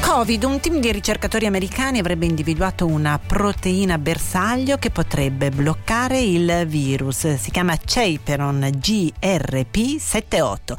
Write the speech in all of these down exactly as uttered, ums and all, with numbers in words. Covid, un team di ricercatori americani avrebbe individuato una proteina bersaglio che potrebbe bloccare il virus. Si chiama CHAPERON G R P settantotto.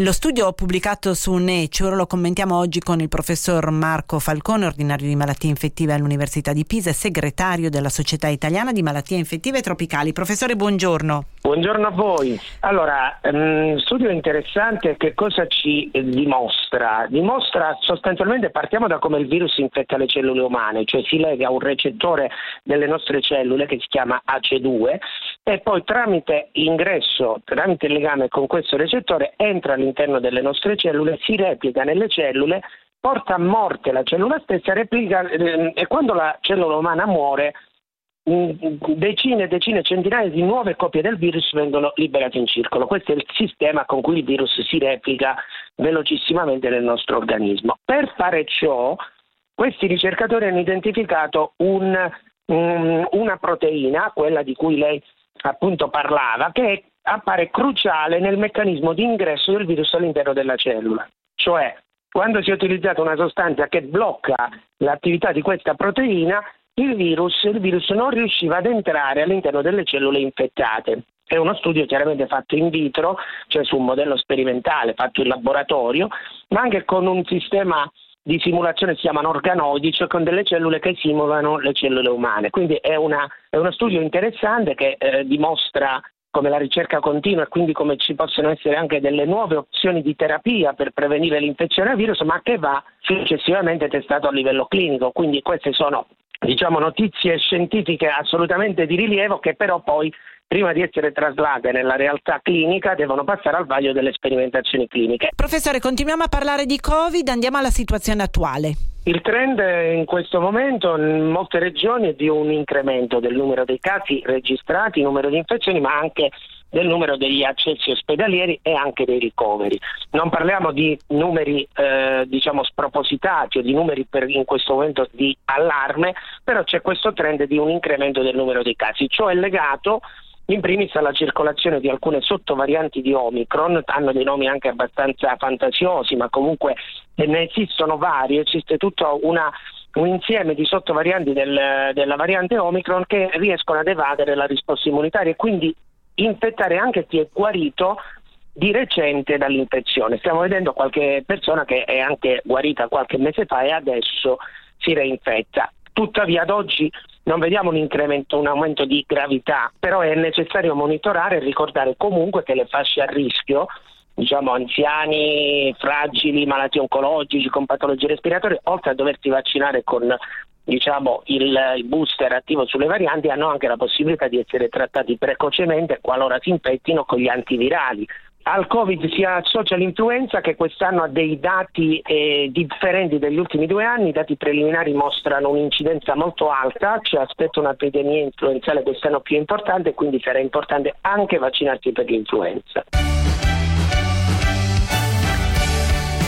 Lo studio pubblicato su Nature lo commentiamo oggi con il professor Marco Falcone, ordinario di malattie infettive all'Università di Pisa e segretario della Società Italiana di Malattie Infettive e Tropicali. Professore, buongiorno. Buongiorno a voi. Allora, um, studio interessante. Che cosa ci dimostra? Dimostra sostanzialmente, partiamo da come il virus infetta le cellule umane, cioè si lega a un recettore delle nostre cellule che si chiama A C E due e poi tramite ingresso, tramite il legame con questo recettore entra all'interno delle nostre cellule, si replica nelle cellule, porta a morte la cellula stessa, replica, e quando la cellula umana muore decine e decine, centinaia di nuove copie del virus vengono liberate in circolo. Questo è il sistema con cui il virus si replica velocissimamente nel nostro organismo. Per fare ciò, questi ricercatori hanno identificato un, um, una proteina, quella di cui lei appunto parlava, che appare cruciale nel meccanismo di ingresso del virus all'interno della cellula. Cioè, quando si è utilizzata una sostanza che blocca l'attività di questa proteina, Il virus, il virus non riusciva ad entrare all'interno delle cellule infettate. È uno studio chiaramente fatto in vitro, cioè su un modello sperimentale fatto in laboratorio, ma anche con un sistema di simulazione che si chiamano organoidi, cioè con delle cellule che simulano le cellule umane. Quindi è, una, è uno studio interessante che eh, dimostra come la ricerca continua e quindi come ci possono essere anche delle nuove opzioni di terapia per prevenire l'infezione al virus, ma che va successivamente testato a livello clinico. Quindi queste sono, diciamo, notizie scientifiche assolutamente di rilievo che però poi, prima di essere traslate nella realtà clinica, devono passare al vaglio delle sperimentazioni cliniche. Professore, continuiamo a parlare di Covid, andiamo alla situazione attuale. Il trend in questo momento in molte regioni è di un incremento del numero dei casi registrati, numero di infezioni, ma anche del numero degli accessi ospedalieri e anche dei ricoveri. Non parliamo di numeri eh, diciamo spropositati o di numeri per, in questo momento, di allarme, però c'è questo trend di un incremento del numero dei casi. Ciò è legato in primis alla circolazione di alcune sottovarianti di Omicron, hanno dei nomi anche abbastanza fantasiosi, ma comunque ne esistono vari, esiste tutto una un insieme di sottovarianti del, della variante Omicron che riescono ad evadere la risposta immunitaria e quindi infettare anche chi è guarito di recente dall'infezione. Stiamo vedendo qualche persona che è anche guarita qualche mese fa e adesso si reinfetta. Tuttavia ad oggi non vediamo un incremento, un aumento di gravità, però è necessario monitorare e ricordare comunque che le fasce a rischio, diciamo anziani, fragili, malati oncologici, con patologie respiratorie, oltre a doversi vaccinare con diciamo il, il booster attivo sulle varianti, hanno anche la possibilità di essere trattati precocemente qualora si infettino con gli antivirali. Al Covid si associa l'influenza, che quest'anno ha dei dati eh, differenti degli ultimi due anni. I dati preliminari mostrano un'incidenza molto alta, ci aspetta un'epidemia influenzale quest'anno più importante, quindi sarà importante anche vaccinarsi per l'influenza.